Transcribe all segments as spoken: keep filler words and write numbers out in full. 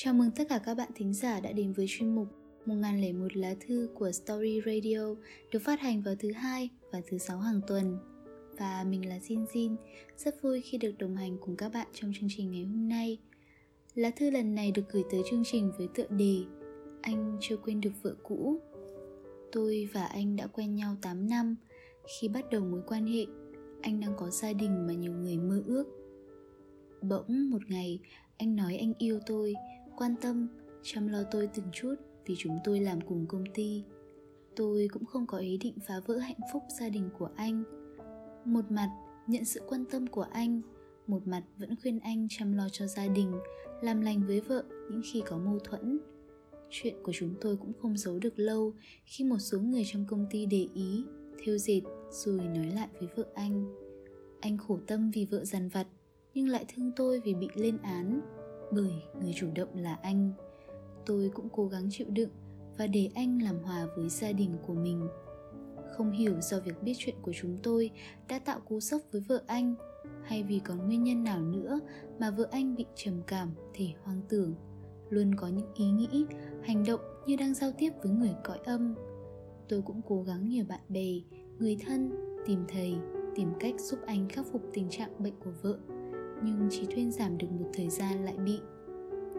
Chào mừng tất cả các bạn thính giả đã đến với chuyên mục một nghìn lẻ một lá thư của Story Radio, được phát hành vào thứ hai và thứ sáu hàng tuần. Và mình là ZinZin, rất vui khi được đồng hành cùng các bạn trong chương trình ngày hôm nay. Lá thư lần này được gửi tới chương trình với tựa đề Anh chưa quên được vợ cũ. Tôi và anh đã quen nhau tám năm. Khi bắt đầu mối quan hệ, anh đang có gia đình mà nhiều người mơ ước. Bỗng một ngày, anh nói anh yêu tôi, quan tâm, chăm lo tôi từng chút vì chúng tôi làm cùng công ty. Tôi cũng không có ý định phá vỡ hạnh phúc gia đình của anh. Một mặt nhận sự quan tâm của anh, một mặt vẫn khuyên anh chăm lo cho gia đình, làm lành với vợ những khi có mâu thuẫn. Chuyện của chúng tôi cũng không giấu được lâu khi một số người trong công ty để ý, thêu dệt rồi nói lại với vợ anh. Anh khổ tâm vì vợ dằn vặt, nhưng lại thương tôi vì bị lên án, bởi người chủ động là anh. Tôi cũng cố gắng chịu đựng và để anh làm hòa với gia đình của mình. Không hiểu do việc biết chuyện của chúng tôi đã tạo cú sốc với vợ anh, hay vì có nguyên nhân nào nữa mà vợ anh bị trầm cảm, thể hoang tưởng, luôn có những ý nghĩ, hành động như đang giao tiếp với người cõi âm. Tôi cũng cố gắng nhờ bạn bè, người thân, tìm thầy, tìm cách giúp anh khắc phục tình trạng bệnh của vợ, nhưng chỉ thuyên giảm được một thời gian lại bị.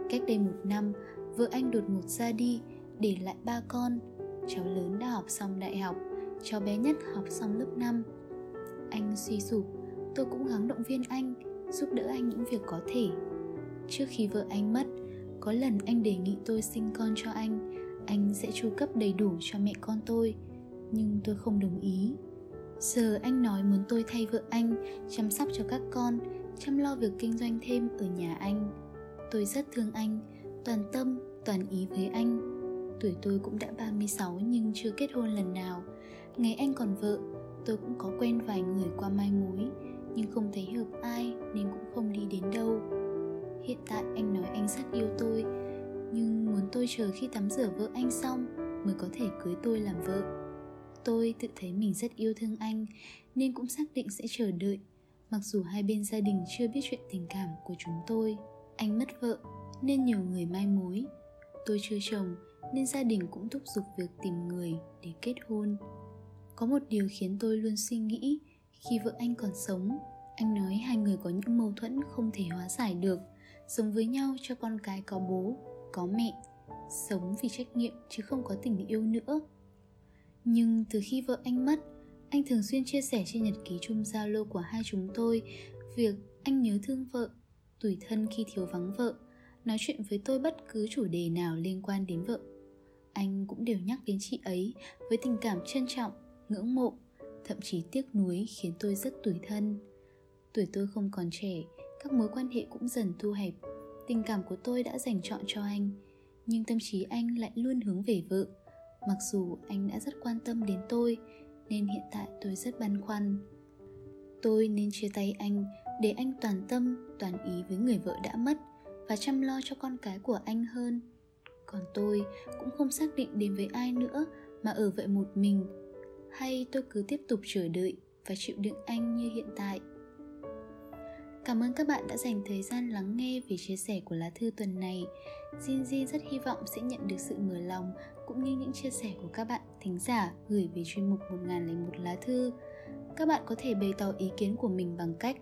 Cách đây một năm, vợ anh đột ngột ra đi, để lại ba con. Cháu lớn đã học xong đại học, cháu bé nhất học xong lớp năm. Anh suy sụp, tôi cũng gắng động viên anh, giúp đỡ anh những việc có thể. Trước khi vợ anh mất, có lần anh đề nghị tôi sinh con cho anh, anh sẽ chu cấp đầy đủ cho mẹ con tôi, nhưng tôi không đồng ý. Giờ anh nói muốn tôi thay vợ anh, chăm sóc cho các con, chăm lo việc kinh doanh thêm ở nhà anh. Tôi rất thương anh, toàn tâm, toàn ý với anh. Tuổi tôi cũng đã ba mươi sáu nhưng chưa kết hôn lần nào. Ngày anh còn vợ, tôi cũng có quen vài người qua mai mối, nhưng không thấy hợp ai nên cũng không đi đến đâu. Hiện tại anh nói anh rất yêu tôi, nhưng muốn tôi chờ khi tắm rửa vợ anh xong mới có thể cưới tôi làm vợ. Tôi tự thấy mình rất yêu thương anh nên cũng xác định sẽ chờ đợi, mặc dù hai bên gia đình chưa biết chuyện tình cảm của chúng tôi. Anh mất vợ nên nhiều người mai mối. Tôi chưa chồng nên gia đình cũng thúc giục việc tìm người để kết hôn. Có một điều khiến tôi luôn suy nghĩ, khi vợ anh còn sống, anh nói hai người có những mâu thuẫn không thể hóa giải được, sống với nhau cho con cái có bố, có mẹ, sống vì trách nhiệm chứ không có tình yêu nữa. Nhưng từ khi vợ anh mất, anh thường xuyên chia sẻ trên nhật ký chung Zalo của hai chúng tôi việc anh nhớ thương vợ, tủi thân khi thiếu vắng vợ, nói chuyện với tôi bất cứ chủ đề nào liên quan đến vợ. Anh cũng đều nhắc đến chị ấy với tình cảm trân trọng, ngưỡng mộ, thậm chí tiếc nuối khiến tôi rất tủi thân. Tuổi tôi không còn trẻ, các mối quan hệ cũng dần thu hẹp, tình cảm của tôi đã dành trọn cho anh, nhưng tâm trí anh lại luôn hướng về vợ. Mặc dù anh đã rất quan tâm đến tôi, nên hiện tại tôi rất băn khoăn. Tôi nên chia tay anh để anh toàn tâm, toàn ý với người vợ đã mất và chăm lo cho con cái của anh hơn. Còn tôi cũng không xác định đến với ai nữa mà ở vậy một mình. Hay tôi cứ tiếp tục chờ đợi và chịu đựng anh như hiện tại? Cảm ơn các bạn đã dành thời gian lắng nghe về chia sẻ của lá thư tuần này. ZinZin rất hy vọng sẽ nhận được sự mở lòng cũng như những chia sẻ của các bạn thính giả gửi về chuyên mục một nghìn lẻ một lá thư. Các bạn có thể bày tỏ ý kiến của mình bằng cách: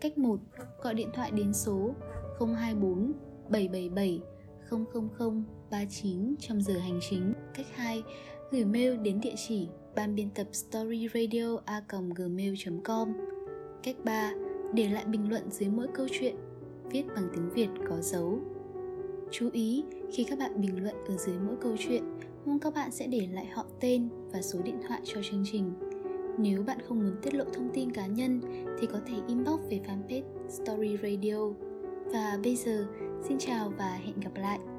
cách một, gọi điện thoại đến số không hai bốn bảy bảy bảy không không không ba chín trong giờ hành chính. Cách hai, gửi mail đến địa chỉ ban biên tập storyradio a còng gmail chấm com. Cách ba, để lại bình luận dưới mỗi câu chuyện, viết bằng tiếng Việt có dấu. Chú ý, khi các bạn bình luận ở dưới mỗi câu chuyện, mong các bạn sẽ để lại họ tên và số điện thoại cho chương trình. Nếu bạn không muốn tiết lộ thông tin cá nhân thì có thể inbox về fanpage Story Radio. Và bây giờ, xin chào và hẹn gặp lại!